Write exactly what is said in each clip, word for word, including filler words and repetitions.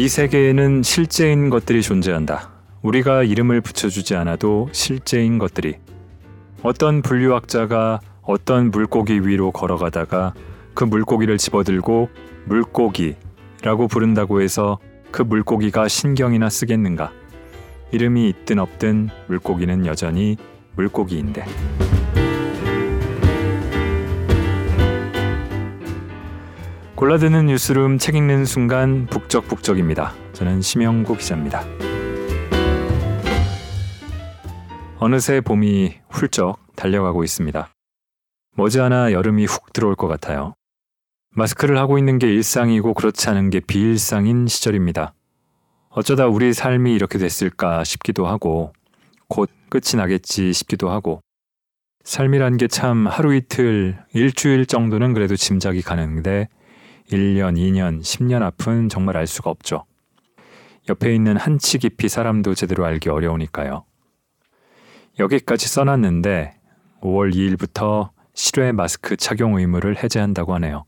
이 세계에는 실제인 것들이 존재한다. 우리가 이름을 붙여주지 않아도 실제인 것들이. 어떤 분류학자가 어떤 물고기 위로 걸어가다가 그 물고기를 집어들고 물고기라고 부른다고 해서 그 물고기가 신경이나 쓰겠는가? 이름이 있든 없든 물고기는 여전히 물고기인데. 골라드는 뉴스룸, 책 읽는 순간 북적북적입니다. 저는 심영구 기자입니다. 어느새 봄이 훌쩍 달려가고 있습니다. 머지않아 여름이 훅 들어올 것 같아요. 마스크를 하고 있는 게 일상이고 그렇지 않은 게 비일상인 시절입니다. 어쩌다 우리 삶이 이렇게 됐을까 싶기도 하고 곧 끝이 나겠지 싶기도 하고, 삶이란 게 참 하루 이틀, 일주일 정도는 그래도 짐작이 가는데 일 년, 이 년, 십 년 앞은 정말 알 수가 없죠. 옆에 있는 한치 깊이 사람도 제대로 알기 어려우니까요. 여기까지 써놨는데 오월 이일부터 실외 마스크 착용 의무를 해제한다고 하네요.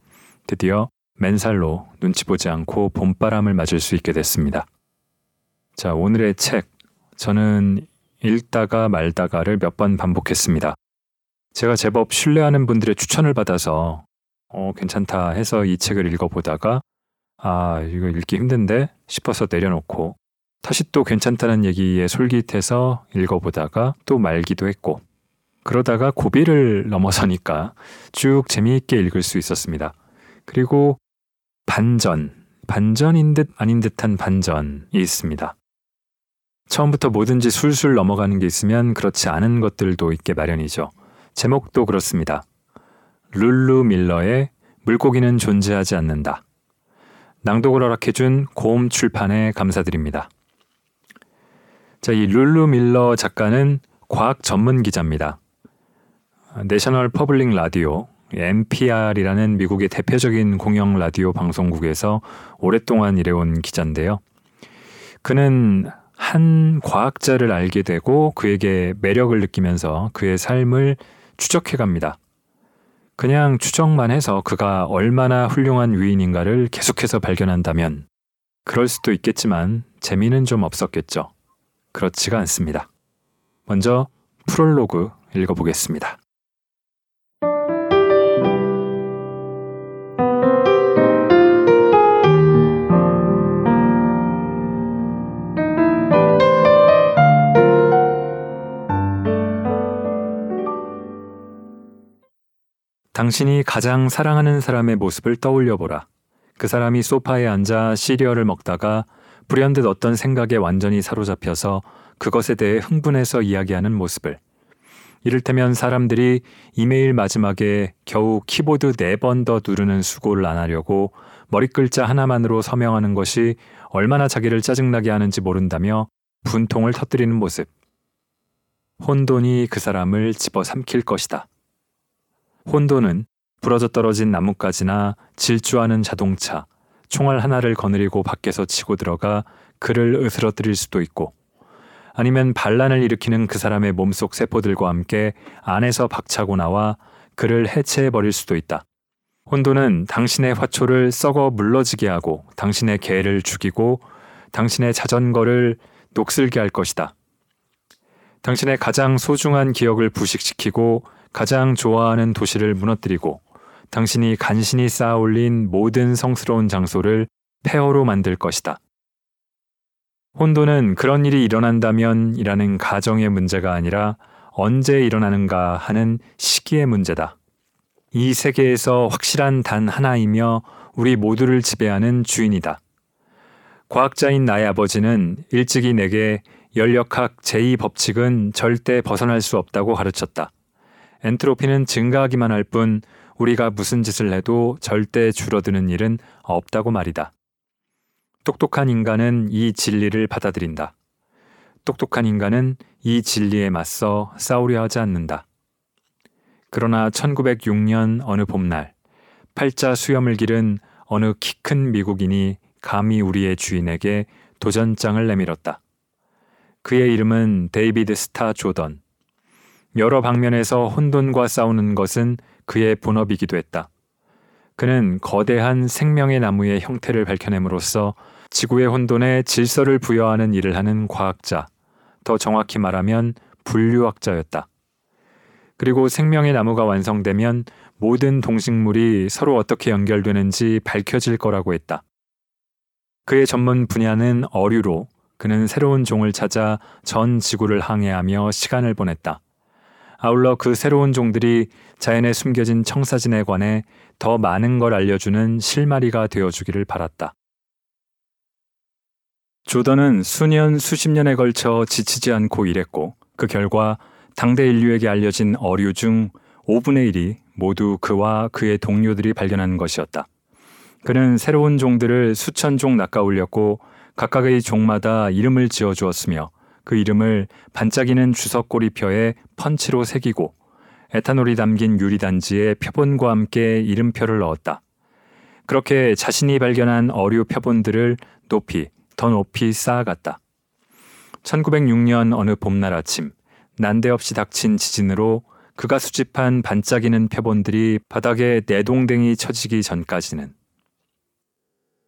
드디어 맨살로 눈치 보지 않고 봄바람을 맞을 수 있게 됐습니다. 자, 오늘의 책. 저는 읽다가 말다가를 몇 번 반복했습니다. 제가 제법 신뢰하는 분들의 추천을 받아서 어, 괜찮다 해서 이 책을 읽어보다가 아, 이거 읽기 힘든데 싶어서 내려놓고, 다시 또 괜찮다는 얘기에 솔깃해서 읽어보다가 또 말기도 했고, 그러다가 고비를 넘어서니까 쭉 재미있게 읽을 수 있었습니다. 그리고 반전, 반전인 듯 아닌 듯한 반전이 있습니다. 처음부터 뭐든지 술술 넘어가는 게 있으면 그렇지 않은 것들도 있게 마련이죠. 제목도 그렇습니다. 룰루 밀러의 물고기는 존재하지 않는다. 낭독을 허락해준 고음 출판에 감사드립니다. 자, 이 룰루 밀러 작가는 과학 전문 기자입니다. 내셔널 퍼블릭 라디오, 엔 피 알이라는 미국의 대표적인 공영 라디오 방송국에서 오랫동안 일해온 기자인데요. 그는 한 과학자를 알게 되고 그에게 매력을 느끼면서 그의 삶을 추적해갑니다. 그냥 추적만 해서 그가 얼마나 훌륭한 위인인가를 계속해서 발견한다면 그럴 수도 있겠지만 재미는 좀 없었겠죠. 그렇지가 않습니다. 먼저 프롤로그 읽어보겠습니다. 당신이 가장 사랑하는 사람의 모습을 떠올려보라. 그 사람이 소파에 앉아 시리얼을 먹다가 불현듯 어떤 생각에 완전히 사로잡혀서 그것에 대해 흥분해서 이야기하는 모습을. 이를테면 사람들이 이메일 마지막에 겨우 키보드 네 번 더 누르는 수고를 안 하려고 머릿글자 하나만으로 서명하는 것이 얼마나 자기를 짜증나게 하는지 모른다며 분통을 터뜨리는 모습. 혼돈이 그 사람을 집어삼킬 것이다. 혼돈은 부러져 떨어진 나뭇가지나 질주하는 자동차, 총알 하나를 거느리고 밖에서 치고 들어가 그를 으스러뜨릴 수도 있고, 아니면 반란을 일으키는 그 사람의 몸속 세포들과 함께 안에서 박차고 나와 그를 해체해버릴 수도 있다. 혼돈은 당신의 화초를 썩어 물러지게 하고 당신의 개를 죽이고 당신의 자전거를 녹슬게 할 것이다. 당신의 가장 소중한 기억을 부식시키고 가장 좋아하는 도시를 무너뜨리고 당신이 간신히 쌓아올린 모든 성스러운 장소를 폐허로 만들 것이다. 혼돈은 그런 일이 일어난다면 이라는 가정의 문제가 아니라 언제 일어나는가 하는 시기의 문제다. 이 세계에서 확실한 단 하나이며 우리 모두를 지배하는 주인이다. 과학자인 나의 아버지는 일찍이 내게 열역학 제이 법칙은 절대 벗어날 수 없다고 가르쳤다. 엔트로피는 증가하기만 할 뿐 우리가 무슨 짓을 해도 절대 줄어드는 일은 없다고 말이다. 똑똑한 인간은 이 진리를 받아들인다. 똑똑한 인간은 이 진리에 맞서 싸우려 하지 않는다. 그러나 천구백육년 어느 봄날, 팔자 수염을 기른 어느 키 큰 미국인이 감히 우리의 주인에게 도전장을 내밀었다. 그의 이름은 데이비드 스타 조던. 여러 방면에서 혼돈과 싸우는 것은 그의 본업이기도 했다. 그는 거대한 생명의 나무의 형태를 밝혀냄으로써 지구의 혼돈에 질서를 부여하는 일을 하는 과학자, 더 정확히 말하면 분류학자였다. 그리고 생명의 나무가 완성되면 모든 동식물이 서로 어떻게 연결되는지 밝혀질 거라고 했다. 그의 전문 분야는 어류로 그는 새로운 종을 찾아 전 지구를 항해하며 시간을 보냈다. 아울러 그 새로운 종들이 자연에 숨겨진 청사진에 관해 더 많은 걸 알려주는 실마리가 되어주기를 바랐다. 조던은 수년, 수십 년에 걸쳐 지치지 않고 일했고 그 결과 당대 인류에게 알려진 어류 중 오분의 일이 모두 그와 그의 동료들이 발견한 것이었다. 그는 새로운 종들을 수천 종 낚아올렸고 각각의 종마다 이름을 지어주었으며 그 이름을 반짝이는 주석 꼬리표에 펀치로 새기고 에탄올이 담긴 유리단지에 표본과 함께 이름표를 넣었다. 그렇게 자신이 발견한 어류 표본들을 높이, 더 높이 쌓아갔다. 천구백육 년 어느 봄날 아침, 난데없이 닥친 지진으로 그가 수집한 반짝이는 표본들이 바닥에 내동댕이 쳐지기 전까지는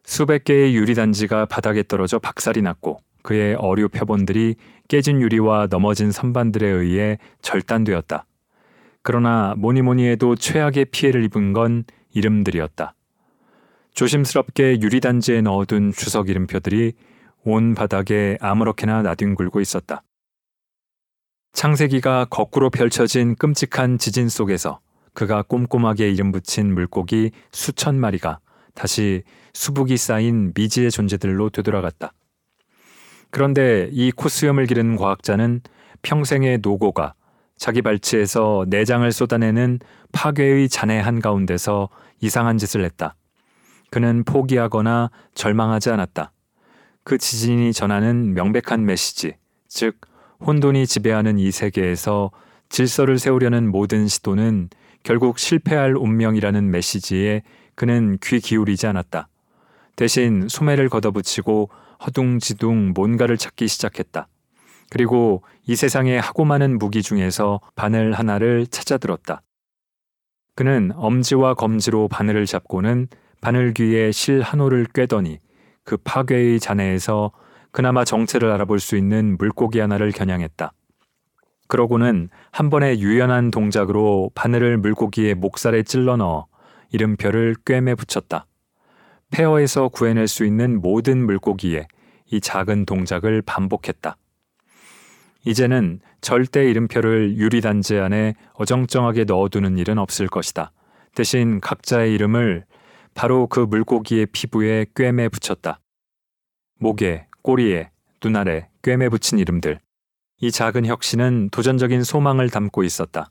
수백 개의 유리단지가 바닥에 떨어져 박살이 났고 그의 어류 표본들이 깨진 유리와 넘어진 선반들에 의해 절단되었다. 그러나 뭐니뭐니 해도 최악의 피해를 입은 건 이름들이었다. 조심스럽게 유리단지에 넣어둔 주석 이름표들이 온 바닥에 아무렇게나 나뒹굴고 있었다. 창세기가 거꾸로 펼쳐진 끔찍한 지진 속에서 그가 꼼꼼하게 이름 붙인 물고기 수천 마리가 다시 수북이 쌓인 미지의 존재들로 되돌아갔다. 그런데 이 코수염을 기른 과학자는 평생의 노고가 자기 발치에서 내장을 쏟아내는 파괴의 잔해 한가운데서 이상한 짓을 했다. 그는 포기하거나 절망하지 않았다. 그 지진이 전하는 명백한 메시지, 즉 혼돈이 지배하는 이 세계에서 질서를 세우려는 모든 시도는 결국 실패할 운명이라는 메시지에 그는 귀 기울이지 않았다. 대신 소매를 걷어붙이고 허둥지둥 뭔가를 찾기 시작했다. 그리고 이 세상에 하고 많은 무기 중에서 바늘 하나를 찾아들었다. 그는 엄지와 검지로 바늘을 잡고는 바늘 귀에 실 한 올을 꿰더니 그 파괴의 잔해에서 그나마 정체를 알아볼 수 있는 물고기 하나를 겨냥했다. 그러고는 한 번의 유연한 동작으로 바늘을 물고기의 목살에 찔러 넣어 이름표를 꿰매 붙였다. 폐허에서 구해낼 수 있는 모든 물고기에 이 작은 동작을 반복했다. 이제는 절대 이름표를 유리단지 안에 어정쩡하게 넣어두는 일은 없을 것이다. 대신 각자의 이름을 바로 그 물고기의 피부에 꿰매 붙였다. 목에, 꼬리에, 눈알에 꿰매 붙인 이름들. 이 작은 혁신은 도전적인 소망을 담고 있었다.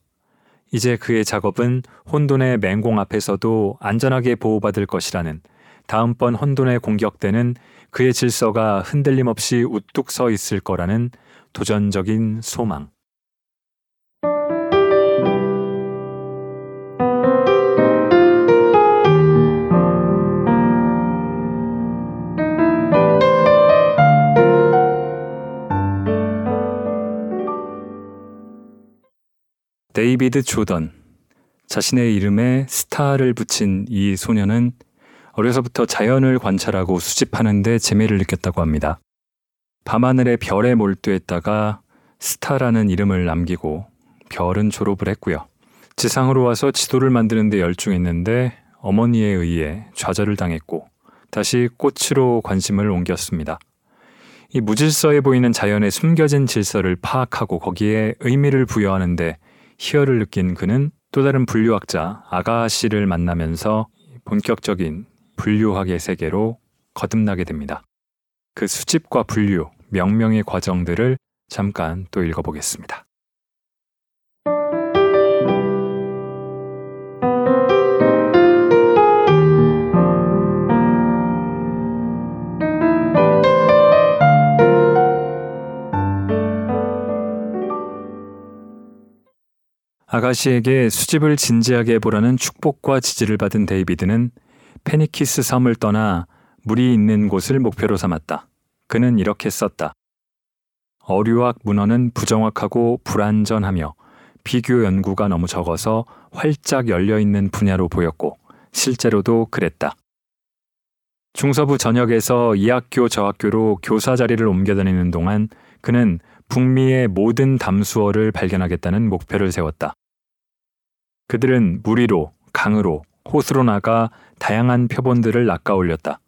이제 그의 작업은 혼돈의 맹공 앞에서도 안전하게 보호받을 것이라는, 다음번 혼돈에 공격되는 그의 질서가 흔들림 없이 우뚝 서 있을 거라는 도전적인 소망. 데이비드 조던, 자신의 이름에 스타를 붙인 이 소년은 어려서부터 자연을 관찰하고 수집하는 데 재미를 느꼈다고 합니다. 밤하늘의 별에 몰두했다가 스타라는 이름을 남기고 별은 졸업을 했고요. 지상으로 와서 지도를 만드는 데 열중했는데 어머니에 의해 좌절을 당했고 다시 꽃으로 관심을 옮겼습니다. 이 무질서해 보이는 자연의 숨겨진 질서를 파악하고 거기에 의미를 부여하는 데 희열을 느낀 그는 또 다른 분류학자 아가씨를 만나면서 본격적인 분류학의 세계로 거듭나게 됩니다. 그 수집과 분류, 명명의 과정들을 잠깐 또 읽어보겠습니다. 아가씨에게 수집을 진지하게 해보라는 축복과 지지를 받은 데이비드는 페니키스 섬을 떠나 물이 있는 곳을 목표로 삼았다. 그는 이렇게 썼다. 어류학 문헌은 부정확하고 불완전하며 비교 연구가 너무 적어서 활짝 열려있는 분야로 보였고 실제로도 그랬다. 중서부 전역에서 이 학교 저 학교로 교사 자리를 옮겨다니는 동안 그는 북미의 모든 담수어를 발견하겠다는 목표를 세웠다. 그들은 무리로, 강으로, 호수로 나가 다양한 표본들을 낚아올렸다.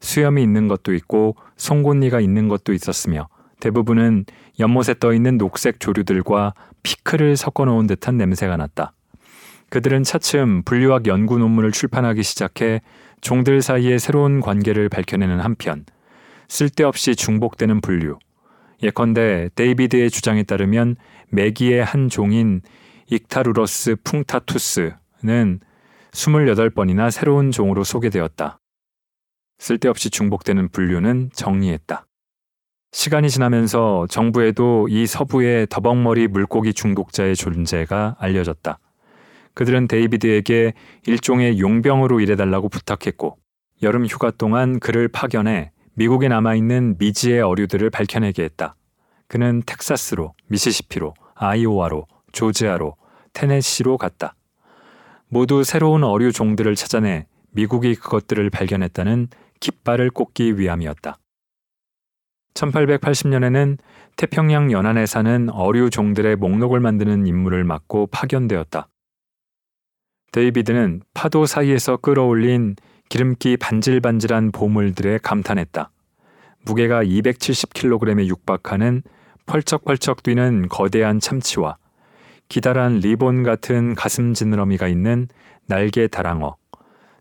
수염이 있는 것도 있고 송곳니가 있는 것도 있었으며 대부분은 연못에 떠있는 녹색 조류들과 피클을 섞어놓은 듯한 냄새가 났다. 그들은 차츰 분류학 연구 논문을 출판하기 시작해 종들 사이의 새로운 관계를 밝혀내는 한편 쓸데없이 중복되는 분류, 예컨대 데이비드의 주장에 따르면 메기의 한 종인 익타루러스 풍타투스는 스물여덟 번이나 새로운 종으로 소개되었다. 쓸데없이 중복되는 분류는 정리했다. 시간이 지나면서 정부에도 이 서부의 더벅머리 물고기 중독자의 존재가 알려졌다. 그들은 데이비드에게 일종의 용병으로 일해달라고 부탁했고 여름 휴가 동안 그를 파견해 미국에 남아있는 미지의 어류들을 밝혀내게 했다. 그는 텍사스로, 미시시피로, 아이오와로, 조지아로, 테네시로 갔다. 모두 새로운 어류 종들을 찾아내 미국이 그것들을 발견했다는 깃발을 꽂기 위함이었다. 천팔백팔십 년에는 태평양 연안에 사는 어류 종들의 목록을 만드는 임무를 맡고 파견되었다. 데이비드는 파도 사이에서 끌어올린 기름기 반질반질한 보물들에 감탄했다. 무게가 이백칠십 킬로그램에 육박하는 펄쩍펄쩍 뛰는 거대한 참치와 기다란 리본 같은 가슴 지느러미가 있는 날개 다랑어,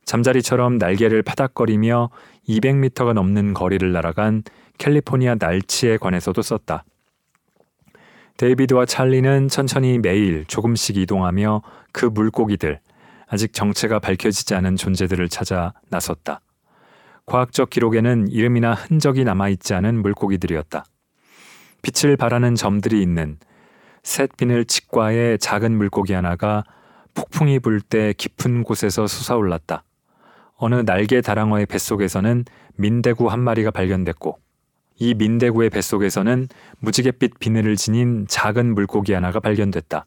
잠자리처럼 날개를 파닥거리며 이백 미터가 넘는 거리를 날아간 캘리포니아 날치에 관해서도 썼다. 데이비드와 찰리는 천천히 매일 조금씩 이동하며 그 물고기들, 아직 정체가 밝혀지지 않은 존재들을 찾아 나섰다. 과학적 기록에는 이름이나 흔적이 남아있지 않은 물고기들이었다. 빛을 발하는 점들이 있는 샛비늘 치과의 작은 물고기 하나가 폭풍이 불 때 깊은 곳에서 솟아올랐다. 어느 날개 다랑어의 뱃속에서는 민대구 한 마리가 발견됐고 이 민대구의 뱃속에서는 무지갯빛 비늘을 지닌 작은 물고기 하나가 발견됐다.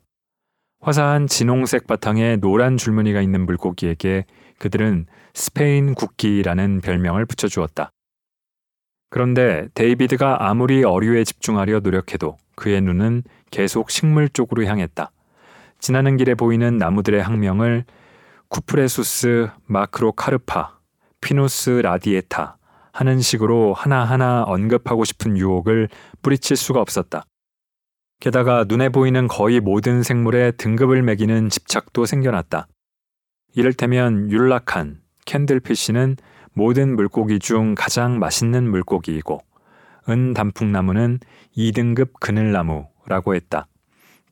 화사한 진홍색 바탕에 노란 줄무늬가 있는 물고기에게 그들은 스페인 국기라는 별명을 붙여주었다. 그런데 데이비드가 아무리 어류에 집중하려 노력해도 그의 눈은 계속 식물 쪽으로 향했다. 지나는 길에 보이는 나무들의 학명을 쿠프레수스 마크로카르파, 피누스 라디에타 하는 식으로 하나하나 언급하고 싶은 유혹을 뿌리칠 수가 없었다. 게다가 눈에 보이는 거의 모든 생물에 등급을 매기는 집착도 생겨났다. 이를테면 율라칸, 캔들피쉬는 모든 물고기 중 가장 맛있는 물고기이고 은단풍나무는 이 등급 그늘나무라고 했다.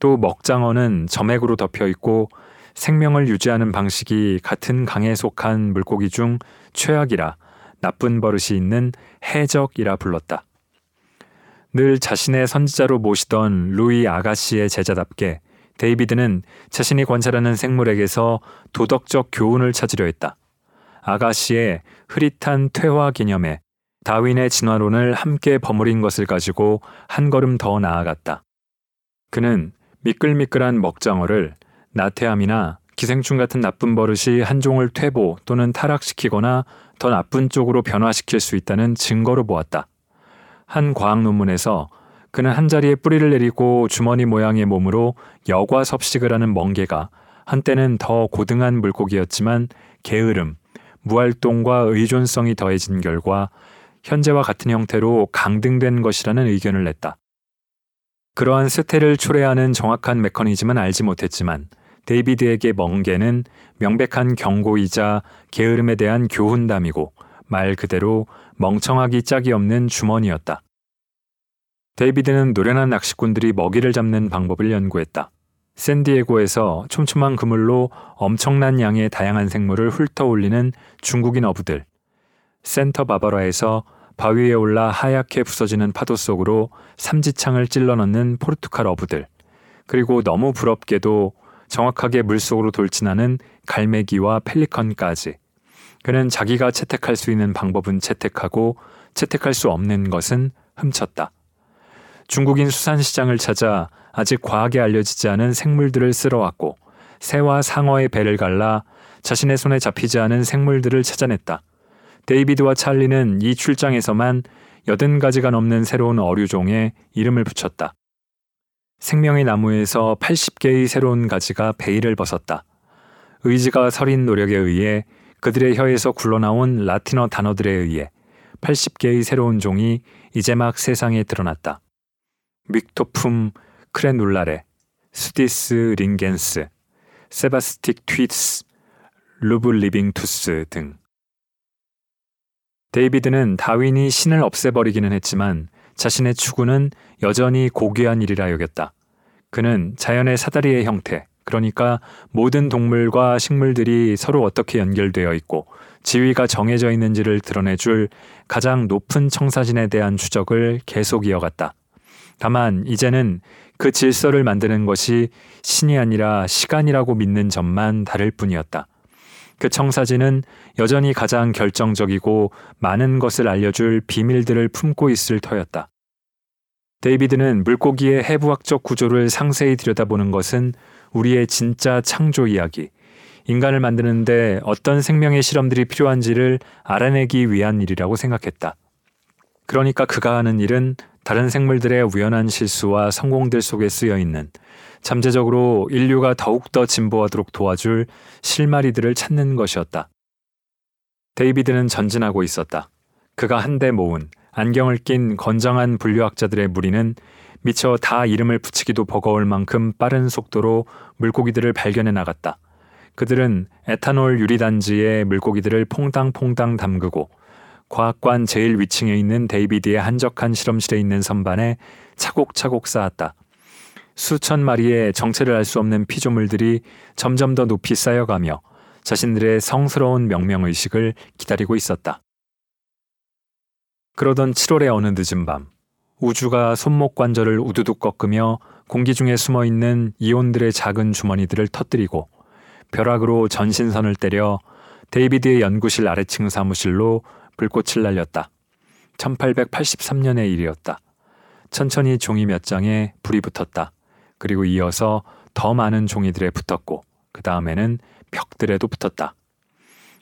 또 먹장어는 점액으로 덮여있고 생명을 유지하는 방식이 같은 강에 속한 물고기 중 최악이라 나쁜 버릇이 있는 해적이라 불렀다. 늘 자신의 선지자로 모시던 루이 아가씨의 제자답게 데이비드는 자신이 관찰하는 생물에게서 도덕적 교훈을 찾으려 했다. 아가씨의 흐릿한 퇴화 개념에 다윈의 진화론을 함께 버무린 것을 가지고 한 걸음 더 나아갔다. 그는 미끌미끌한 먹장어를 나태함이나 기생충 같은 나쁜 버릇이 한 종을 퇴보 또는 타락시키거나 더 나쁜 쪽으로 변화시킬 수 있다는 증거로 보았다. 한 과학 논문에서 그는 한 자리에 뿌리를 내리고 주머니 모양의 몸으로 여과 섭식을 하는 멍게가 한때는 더 고등한 물고기였지만 게으름, 무활동과 의존성이 더해진 결과 현재와 같은 형태로 강등된 것이라는 의견을 냈다. 그러한 세태를 초래하는 정확한 메커니즘은 알지 못했지만 데이비드에게 멍게는 명백한 경고이자 게으름에 대한 교훈담이고 말 그대로 멍청하기 짝이 없는 주머니였다. 데이비드는 노련한 낚시꾼들이 먹이를 잡는 방법을 연구했다. 샌디에고에서 촘촘한 그물로 엄청난 양의 다양한 생물을 훑어올리는 중국인 어부들, 센터 바바라에서 바위에 올라 하얗게 부서지는 파도 속으로 삼지창을 찔러넣는 포르투갈 어부들, 그리고 너무 부럽게도 정확하게 물속으로 돌진하는 갈매기와 펠리컨까지 그는 자기가 채택할 수 있는 방법은 채택하고 채택할 수 없는 것은 훔쳤다. 중국인 수산시장을 찾아 아직 과하게 알려지지 않은 생물들을 쓸어왔고 새와 상어의 배를 갈라 자신의 손에 잡히지 않은 생물들을 찾아냈다. 데이비드와 찰리는 이 출장에서만 여든 가지가 넘는 새로운 어류종에 이름을 붙였다. 생명의 나무에서 팔십 개의 새로운 가지가 베일을 벗었다. 의지가 서린 노력에 의해 그들의 혀에서 굴러나온 라틴어 단어들에 의해 팔십 개의 새로운 종이 이제 막 세상에 드러났다. 믹토품 크레눌라레, 수디스 링겐스, 세바스틱 튀스, 루블리빙투스 등. 데이비드는 다윈이 신을 없애버리기는 했지만 자신의 추구는 여전히 고귀한 일이라 여겼다. 그는 자연의 사다리의 형태, 그러니까 모든 동물과 식물들이 서로 어떻게 연결되어 있고 지위가 정해져 있는지를 드러내줄 가장 높은 청사진에 대한 추적을 계속 이어갔다. 다만 이제는 그 질서를 만드는 것이 신이 아니라 시간이라고 믿는 점만 다를 뿐이었다. 그 청사진은 여전히 가장 결정적이고 많은 것을 알려줄 비밀들을 품고 있을 터였다. 데이비드는 물고기의 해부학적 구조를 상세히 들여다보는 것은 우리의 진짜 창조 이야기, 인간을 만드는데 어떤 생명의 실험들이 필요한지를 알아내기 위한 일이라고 생각했다. 그러니까 그가 하는 일은 다른 생물들의 우연한 실수와 성공들 속에 쓰여있는 잠재적으로 인류가 더욱더 진보하도록 도와줄 실마리들을 찾는 것이었다. 데이비드는 전진하고 있었다. 그가 한데 모은 안경을 낀 건장한 분류학자들의 무리는 미처 다 이름을 붙이기도 버거울 만큼 빠른 속도로 물고기들을 발견해 나갔다. 그들은 에탄올 유리단지에 물고기들을 퐁당퐁당 담그고 과학관 제일 위층에 있는 데이비드의 한적한 실험실에 있는 선반에 차곡차곡 쌓았다. 수천 마리의 정체를 알 수 없는 피조물들이 점점 더 높이 쌓여가며 자신들의 성스러운 명명의식을 기다리고 있었다. 그러던 칠월의 어느 늦은 밤, 우주가 손목 관절을 우두둑 꺾으며 공기 중에 숨어있는 이온들의 작은 주머니들을 터뜨리고 벼락으로 전신선을 때려 데이비드의 연구실 아래층 사무실로 불꽃을 날렸다. 천팔백팔십삼 년의 일이었다. 천천히 종이 몇 장에 불이 붙었다. 그리고 이어서 더 많은 종이들에 붙었고 그 다음에는 벽들에도 붙었다.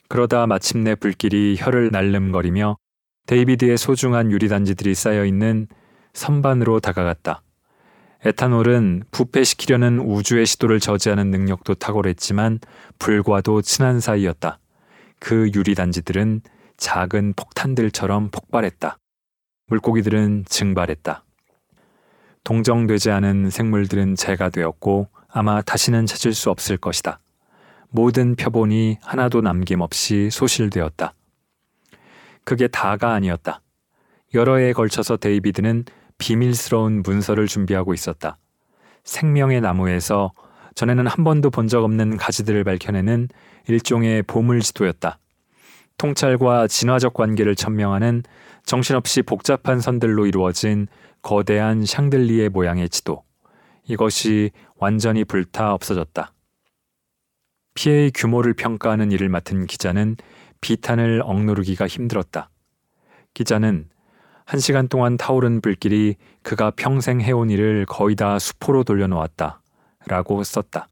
그러다 마침내 불길이 혀를 날름거리며 데이비드의 소중한 유리단지들이 쌓여있는 선반으로 다가갔다. 에탄올은 부패시키려는 우주의 시도를 저지하는 능력도 탁월했지만 불과도 친한 사이였다. 그 유리단지들은 작은 폭탄들처럼 폭발했다. 물고기들은 증발했다. 동정되지 않은 생물들은 재가 되었고 아마 다시는 찾을 수 없을 것이다. 모든 표본이 하나도 남김없이 소실되었다. 그게 다가 아니었다. 여러 해에 걸쳐서 데이비드는 비밀스러운 문서를 준비하고 있었다. 생명의 나무에서 전에는 한 번도 본 적 없는 가지들을 밝혀내는 일종의 보물지도였다. 통찰과 진화적 관계를 천명하는 정신없이 복잡한 선들로 이루어진 거대한 샹들리에 모양의 지도. 이것이 완전히 불타 없어졌다. 피해의 규모를 평가하는 일을 맡은 기자는 비탄을 억누르기가 힘들었다. 기자는 한 시간 동안 타오른 불길이 그가 평생 해온 일을 거의 다 수포로 돌려놓았다. 라고 썼다.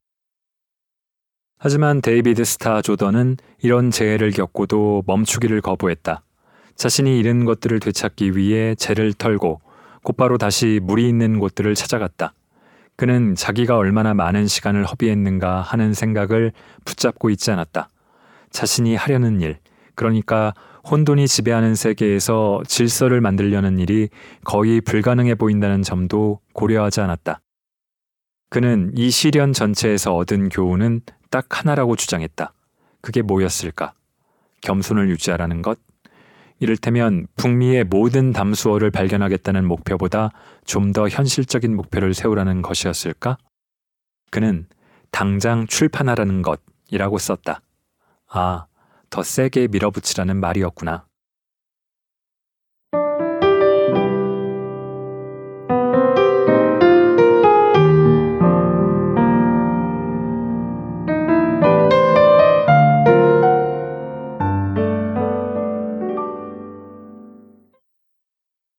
하지만 데이비드 스타 조던은 이런 재해를 겪고도 멈추기를 거부했다. 자신이 잃은 것들을 되찾기 위해 재를 털고 곧바로 다시 물이 있는 곳들을 찾아갔다. 그는 자기가 얼마나 많은 시간을 허비했는가 하는 생각을 붙잡고 있지 않았다. 자신이 하려는 일, 그러니까 혼돈이 지배하는 세계에서 질서를 만들려는 일이 거의 불가능해 보인다는 점도 고려하지 않았다. 그는 이 시련 전체에서 얻은 교훈은 딱 하나라고 주장했다. 그게 뭐였을까? 겸손을 유지하라는 것? 이를테면 북미의 모든 담수어를 발견하겠다는 목표보다 좀 더 현실적인 목표를 세우라는 것이었을까? 그는 당장 출판하라는 것이라고 썼다. 아, 더 세게 밀어붙이라는 말이었구나.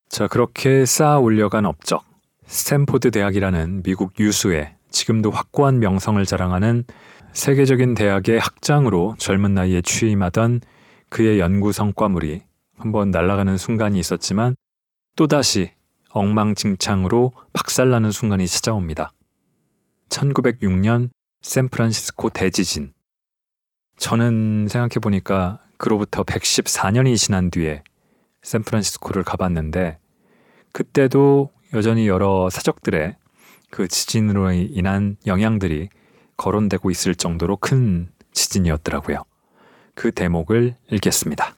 자, 그렇게 쌓아 올려간 업적, 스탠포드 대학이라는 미국 유수의 지금도 확고한 명성을 자랑하는 세계적인 대학의 학장으로 젊은 나이에 취임하던 그의 연구 성과물이 한번 날아가는 순간이 있었지만 또다시 엉망진창으로 박살나는 순간이 찾아옵니다. 천구백육 년 샌프란시스코 대지진. 저는 생각해보니까 그로부터 백십사 년이 지난 뒤에 샌프란시스코를 가봤는데 그때도 여전히 여러 사적들의 그 지진으로 인한 영향들이 거론되고 있을 정도로 큰 지진이었더라고요. 그 대목을 읽겠습니다.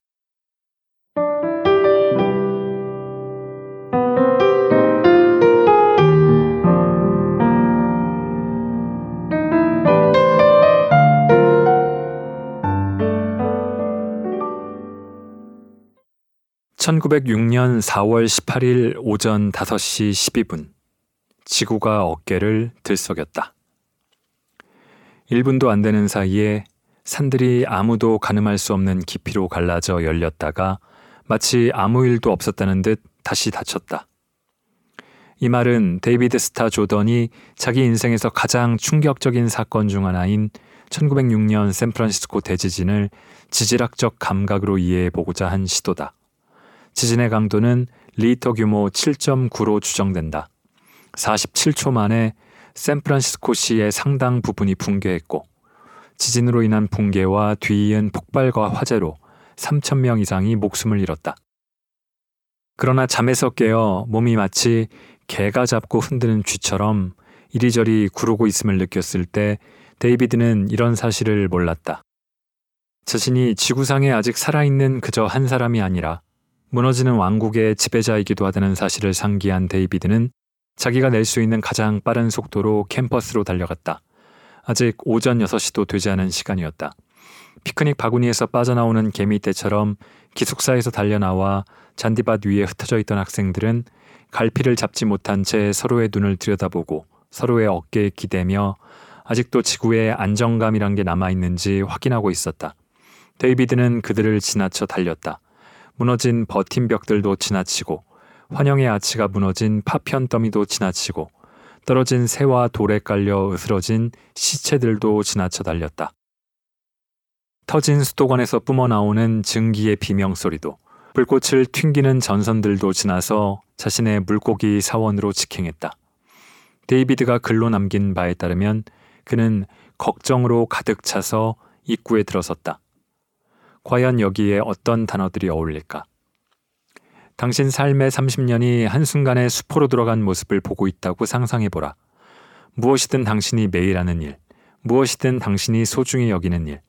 천구백육 년 사월 십팔일 오전 다섯 시 십이 분 지구가 어깨를 들썩였다. 일 분도 안 되는 사이에 산들이 아무도 가늠할 수 없는 깊이로 갈라져 열렸다가 마치 아무 일도 없었다는 듯 다시 닫혔다. 이 말은 데이비드 스타 조던이 자기 인생에서 가장 충격적인 사건 중 하나인 천구백육 년 샌프란시스코 대지진을 지질학적 감각으로 이해해보고자 한 시도다. 지진의 강도는 리히터 규모 칠 점 구로 추정된다. 사십칠 초 만에 샌프란시스코시의 상당 부분이 붕괴했고 지진으로 인한 붕괴와 뒤이은 폭발과 화재로 삼천 명 이상이 목숨을 잃었다. 그러나 잠에서 깨어 몸이 마치 개가 잡고 흔드는 쥐처럼 이리저리 구르고 있음을 느꼈을 때 데이비드는 이런 사실을 몰랐다. 자신이 지구상에 아직 살아있는 그저 한 사람이 아니라 무너지는 왕국의 지배자이기도 하다는 사실을 상기한 데이비드는 자기가 낼 수 있는 가장 빠른 속도로 캠퍼스로 달려갔다. 아직 오전 여섯 시도 되지 않은 시간이었다. 피크닉 바구니에서 빠져나오는 개미떼처럼 기숙사에서 달려나와 잔디밭 위에 흩어져 있던 학생들은 갈피를 잡지 못한 채 서로의 눈을 들여다보고 서로의 어깨에 기대며 아직도 지구에 안정감이란 게 남아있는지 확인하고 있었다. 데이비드는 그들을 지나쳐 달렸다. 무너진 버팀벽들도 지나치고 환영의 아치가 무너진 파편 더미도 지나치고 떨어진 새와 돌에 깔려 으스러진 시체들도 지나쳐 달렸다. 터진 수도관에서 뿜어나오는 증기의 비명소리도 불꽃을 튕기는 전선들도 지나서 자신의 물고기 사원으로 직행했다. 데이비드가 글로 남긴 바에 따르면 그는 걱정으로 가득 차서 입구에 들어섰다. 과연 여기에 어떤 단어들이 어울릴까? 당신 삶의 삼십 년이 한순간에 수포로 들어간 모습을 보고 있다고 상상해보라. 무엇이든 당신이 매일 하는 일, 무엇이든 당신이 소중히 여기는 일,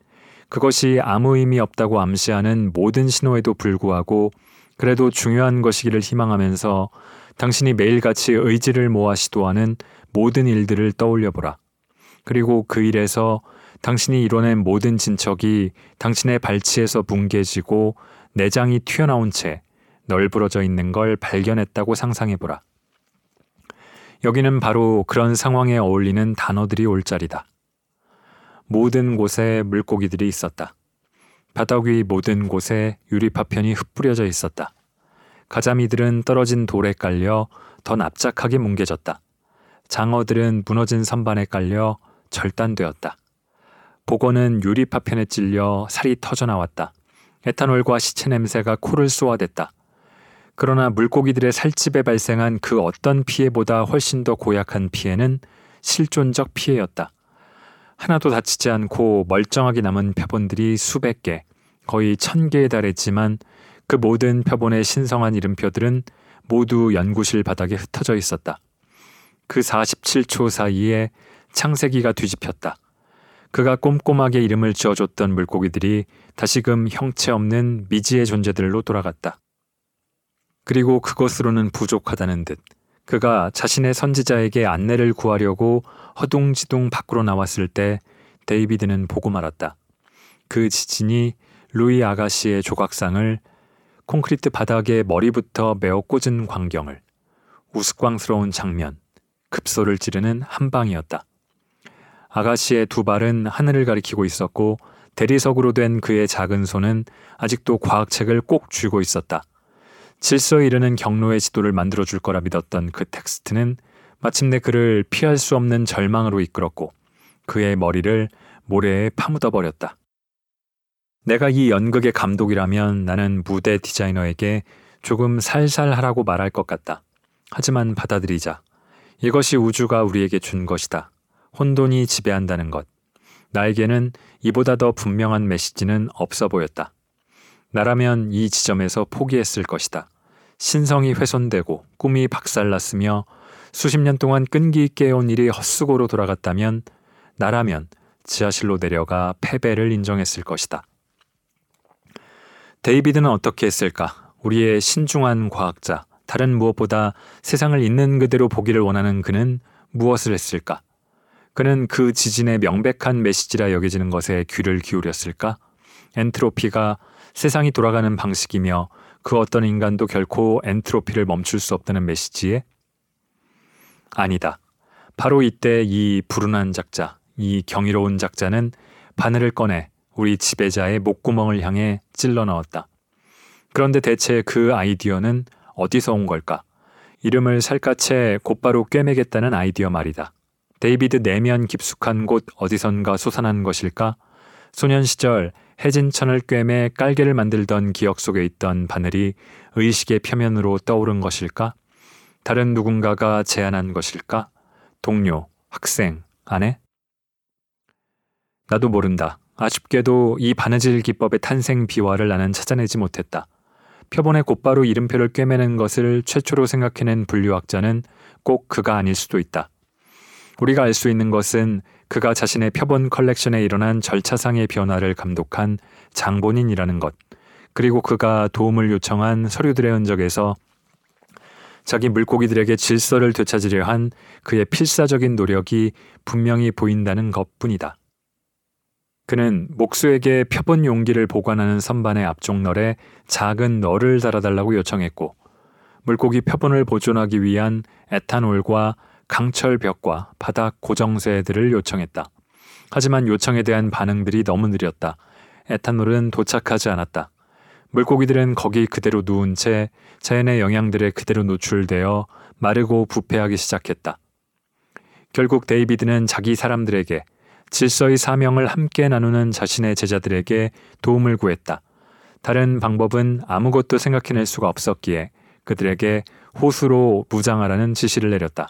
그것이 아무 의미 없다고 암시하는 모든 신호에도 불구하고 그래도 중요한 것이기를 희망하면서 당신이 매일같이 의지를 모아 시도하는 모든 일들을 떠올려보라. 그리고 그 일에서 당신이 이뤄낸 모든 진척이 당신의 발치에서 뭉개지고 내장이 튀어나온 채 널브러져 있는 걸 발견했다고 상상해보라. 여기는 바로 그런 상황에 어울리는 단어들이 올 자리다. 모든 곳에 물고기들이 있었다. 바닥 위 모든 곳에 유리파편이 흩뿌려져 있었다. 가자미들은 떨어진 돌에 깔려 더 납작하게 뭉개졌다. 장어들은 무너진 선반에 깔려 절단되었다. 복어는 유리파편에 찔려 살이 터져나왔다. 에탄올과 시체 냄새가 코를 쏘아댔다. 그러나 물고기들의 살집에 발생한 그 어떤 피해보다 훨씬 더 고약한 피해는 실존적 피해였다. 하나도 다치지 않고 멀쩡하게 남은 표본들이 수백 개, 거의 천 개에 달했지만 그 모든 표본의 신성한 이름표들은 모두 연구실 바닥에 흩어져 있었다. 그 사십칠 초 사이에 창세기가 뒤집혔다. 그가 꼼꼼하게 이름을 지어줬던 물고기들이 다시금 형체 없는 미지의 존재들로 돌아갔다. 그리고 그것으로는 부족하다는 듯 그가 자신의 선지자에게 안내를 구하려고 허둥지둥 밖으로 나왔을 때 데이비드는 보고 말았다. 그 지진이 루이 아가씨의 조각상을, 콘크리트 바닥에 머리부터 메어 꽂은 광경을, 우스꽝스러운 장면, 급소를 지르는 한방이었다. 아가씨의 두 발은 하늘을 가리키고 있었고 대리석으로 된 그의 작은 손은 아직도 과학책을 꼭 쥐고 있었다. 질서에 이르는 경로의 지도를 만들어줄 거라 믿었던 그 텍스트는 마침내 그를 피할 수 없는 절망으로 이끌었고 그의 머리를 모래에 파묻어버렸다. 내가 이 연극의 감독이라면 나는 무대 디자이너에게 조금 살살 하라고 말할 것 같다. 하지만 받아들이자. 이것이 우주가 우리에게 준 것이다. 혼돈이 지배한다는 것. 나에게는 이보다 더 분명한 메시지는 없어 보였다. 나라면 이 지점에서 포기했을 것이다. 신성이 훼손되고 꿈이 박살났으며 수십 년 동안 끈기 있게 해온 일이 헛수고로 돌아갔다면 나라면 지하실로 내려가 패배를 인정했을 것이다. 데이비드는 어떻게 했을까? 우리의 신중한 과학자, 다른 무엇보다 세상을 있는 그대로 보기를 원하는 그는 무엇을 했을까? 그는 그 지진의 명백한 메시지라 여겨지는 것에 귀를 기울였을까? 엔트로피가 세상이 돌아가는 방식이며 그 어떤 인간도 결코 엔트로피를 멈출 수 없다는 메시지에? 아니다. 바로 이때 이 불운한 작자, 이 경이로운 작자는 바늘을 꺼내 우리 지배자의 목구멍을 향해 찔러 넣었다. 그런데 대체 그 아이디어는 어디서 온 걸까? 이름을 살갗에 곧바로 꿰매겠다는 아이디어 말이다. 데이비드 내면 깊숙한 곳 어디선가 솟아난 것일까? 소년 시절 해진천을 꿰매 깔개를 만들던 기억 속에 있던 바늘이 의식의 표면으로 떠오른 것일까? 다른 누군가가 제안한 것일까? 동료, 학생, 아내? 나도 모른다. 아쉽게도 이 바느질 기법의 탄생 비화를 나는 찾아내지 못했다. 표본에 곧바로 이름표를 꿰매는 것을 최초로 생각해낸 분류학자는 꼭 그가 아닐 수도 있다. 우리가 알 수 있는 것은 그가 자신의 표본 컬렉션에 일어난 절차상의 변화를 감독한 장본인이라는 것, 그리고 그가 도움을 요청한 서류들의 흔적에서 자기 물고기들에게 질서를 되찾으려 한 그의 필사적인 노력이 분명히 보인다는 것뿐이다. 그는 목수에게 표본 용기를 보관하는 선반의 앞쪽 널에 작은 널을 달아달라고 요청했고, 물고기 표본을 보존하기 위한 에탄올과 강철벽과 바닥 고정쇠들을 요청했다. 하지만 요청에 대한 반응들이 너무 느렸다. 에탄올은 도착하지 않았다. 물고기들은 거기 그대로 누운 채 자연의 영향들에 그대로 노출되어 마르고 부패하기 시작했다. 결국 데이비드는 자기 사람들에게, 질서의 사명을 함께 나누는 자신의 제자들에게 도움을 구했다. 다른 방법은 아무것도 생각해낼 수가 없었기에 그들에게 호수로 무장하라는 지시를 내렸다.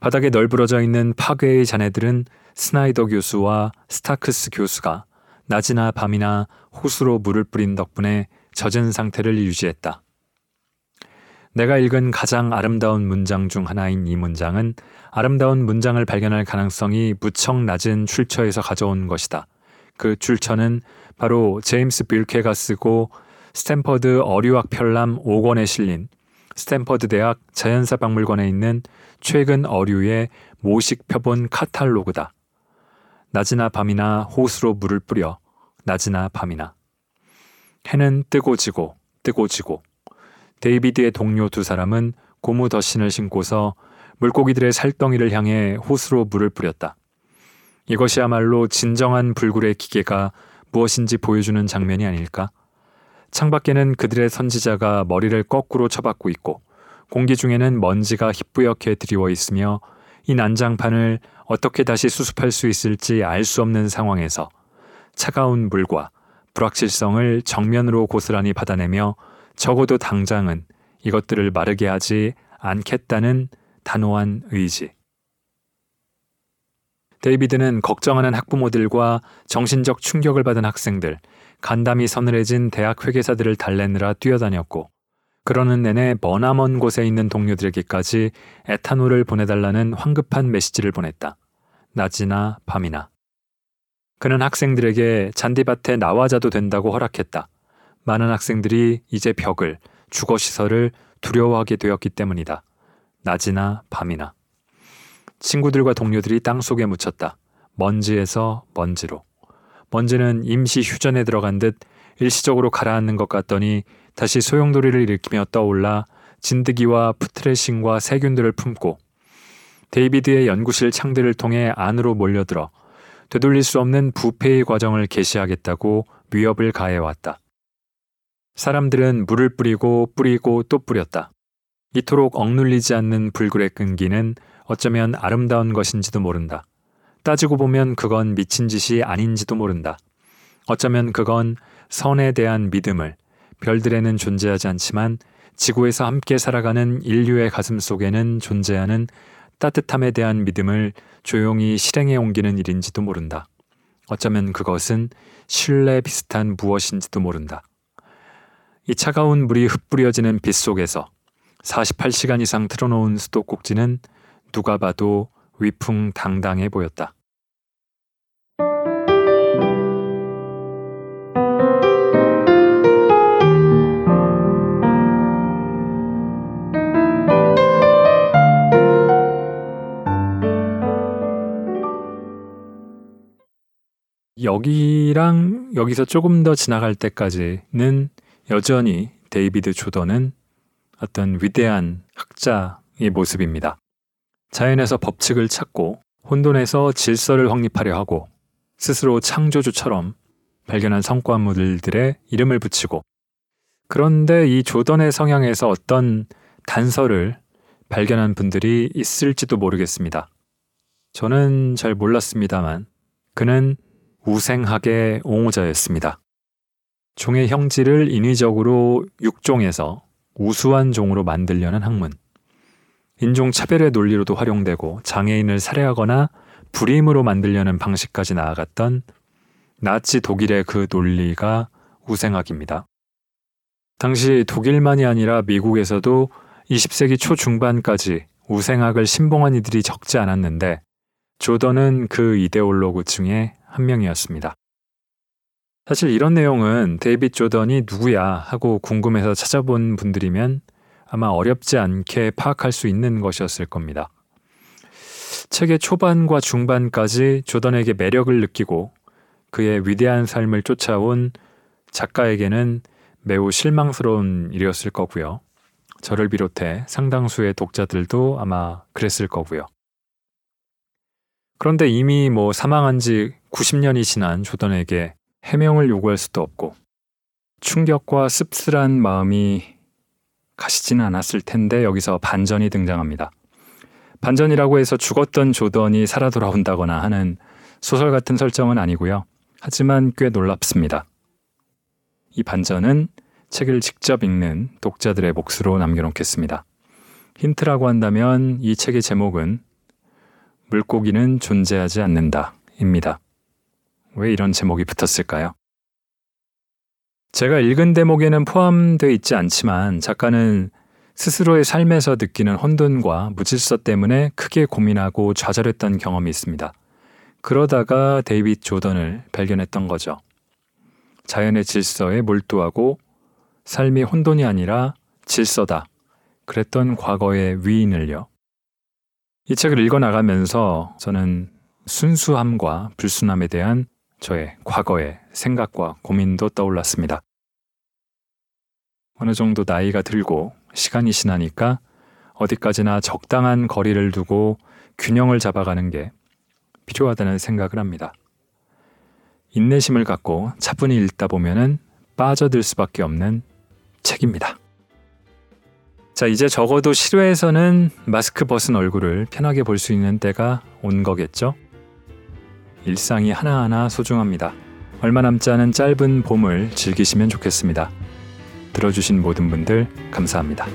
바닥에 널브러져 있는 파괴의 잔해들은 스나이더 교수와 스타크스 교수가 낮이나 밤이나 호수로 물을 뿌린 덕분에 젖은 상태를 유지했다. 내가 읽은 가장 아름다운 문장 중 하나인 이 문장은 아름다운 문장을 발견할 가능성이 무척 낮은 출처에서 가져온 것이다. 그 출처는 바로 제임스 빌케가 쓰고 스탠퍼드 어류학 편람 오 권에 실린 스탠퍼드 대학 자연사 박물관에 있는 최근 어류의 모식 표본 카탈로그다. 낮이나 밤이나 호수로 물을 뿌려, 낮이나 밤이나. 해는 뜨고 지고, 뜨고 지고. 데이비드의 동료 두 사람은 고무 덧신을 신고서 물고기들의 살덩이를 향해 호수로 물을 뿌렸다. 이것이야말로 진정한 불굴의 기계가 무엇인지 보여주는 장면이 아닐까? 창밖에는 그들의 선지자가 머리를 거꾸로 쳐박고 있고 공기 중에는 먼지가 희뿌옇게 드리워 있으며 이 난장판을 어떻게 다시 수습할 수 있을지 알 수 없는 상황에서 차가운 물과 불확실성을 정면으로 고스란히 받아내며 적어도 당장은 이것들을 마르게 하지 않겠다는 단호한 의지. 데이비드는 걱정하는 학부모들과 정신적 충격을 받은 학생들, 간담이 서늘해진 대학 회계사들을 달래느라 뛰어다녔고 그러는 내내 머나먼 곳에 있는 동료들에게까지 에탄올을 보내달라는 황급한 메시지를 보냈다. 낮이나 밤이나. 그는 학생들에게 잔디밭에 나와 자도 된다고 허락했다. 많은 학생들이 이제 벽을, 주거시설을 두려워하게 되었기 때문이다. 낮이나 밤이나. 친구들과 동료들이 땅속에 묻혔다. 먼지에서 먼지로. 먼지는 임시 휴전에 들어간 듯 일시적으로 가라앉는 것 같더니 다시 소용돌이를 일으키며 떠올라 진드기와 푸트레신과 세균들을 품고 데이비드의 연구실 창들을 통해 안으로 몰려들어 되돌릴 수 없는 부패의 과정을 개시하겠다고 위협을 가해왔다. 사람들은 물을 뿌리고 뿌리고 또 뿌렸다. 이토록 억눌리지 않는 불굴의 끈기는 어쩌면 아름다운 것인지도 모른다. 따지고 보면 그건 미친 짓이 아닌지도 모른다. 어쩌면 그건 선에 대한 믿음을 별들에는 존재하지 않지만 지구에서 함께 살아가는 인류의 가슴 속에는 존재하는 따뜻함에 대한 믿음을 조용히 실행에 옮기는 일인지도 모른다. 어쩌면 그것은 신뢰 비슷한 무엇인지도 모른다. 이 차가운 물이 흩뿌려지는 빛 속에서 사십팔 시간 이상 틀어놓은 수도꼭지는 누가 봐도 위풍당당해 보였다. 여기랑 여기서 조금 더 지나갈 때까지는 여전히 데이비드 조던은 어떤 위대한 학자의 모습입니다. 자연에서 법칙을 찾고 혼돈에서 질서를 확립하려 하고 스스로 창조주처럼 발견한 성과물들의 이름을 붙이고, 그런데 이 조던의 성향에서 어떤 단서를 발견한 분들이 있을지도 모르겠습니다. 저는 잘 몰랐습니다만 그는 우생학의 옹호자였습니다. 종의 형질을 인위적으로 육종에서 우수한 종으로 만들려는 학문. 인종차별의 논리로도 활용되고 장애인을 살해하거나 불임으로 만들려는 방식까지 나아갔던 나치 독일의 그 논리가 우생학입니다. 당시 독일만이 아니라 미국에서도 이십 세기 초중반까지 우생학을 신봉한 이들이 적지 않았는데 조던은 그 이데올로그 중에 한 명이었습니다. 사실 이런 내용은 데이빗 조던이 누구야 하고 궁금해서 찾아본 분들이면 아마 어렵지 않게 파악할 수 있는 것이었을 겁니다. 책의 초반과 중반까지 조던에게 매력을 느끼고 그의 위대한 삶을 쫓아온 작가에게는 매우 실망스러운 일이었을 거고요. 저를 비롯해 상당수의 독자들도 아마 그랬을 거고요. 그런데 이미 뭐 사망한 지 구십 년이 지난 조던에게 해명을 요구할 수도 없고 충격과 씁쓸한 마음이 가시지는 않았을 텐데 여기서 반전이 등장합니다. 반전이라고 해서 죽었던 조던이 살아 돌아온다거나 하는 소설 같은 설정은 아니고요. 하지만 꽤 놀랍습니다. 이 반전은 책을 직접 읽는 독자들의 몫으로 남겨놓겠습니다. 힌트라고 한다면 이 책의 제목은 물고기는 존재하지 않는다 입니다. 왜 이런 제목이 붙었을까요? 제가 읽은 대목에는 포함되어 있지 않지만 작가는 스스로의 삶에서 느끼는 혼돈과 무질서 때문에 크게 고민하고 좌절했던 경험이 있습니다. 그러다가 데이빗 조던을 발견했던 거죠. 자연의 질서에 몰두하고 삶이 혼돈이 아니라 질서다. 그랬던 과거의 위인을요. 이 책을 읽어나가면서 저는 순수함과 불순함에 대한 저의 과거의 생각과 고민도 떠올랐습니다. 어느 정도 나이가 들고 시간이 지나니까 어디까지나 적당한 거리를 두고 균형을 잡아가는 게 필요하다는 생각을 합니다. 인내심을 갖고 차분히 읽다 보면은 빠져들 수밖에 없는 책입니다. 자, 이제 적어도 실외에서는 마스크 벗은 얼굴을 편하게 볼 수 있는 때가 온 거겠죠? 일상이 하나하나 소중합니다. 얼마 남지 않은 짧은 봄을 즐기시면 좋겠습니다. 들어주신 모든 분들 감사합니다.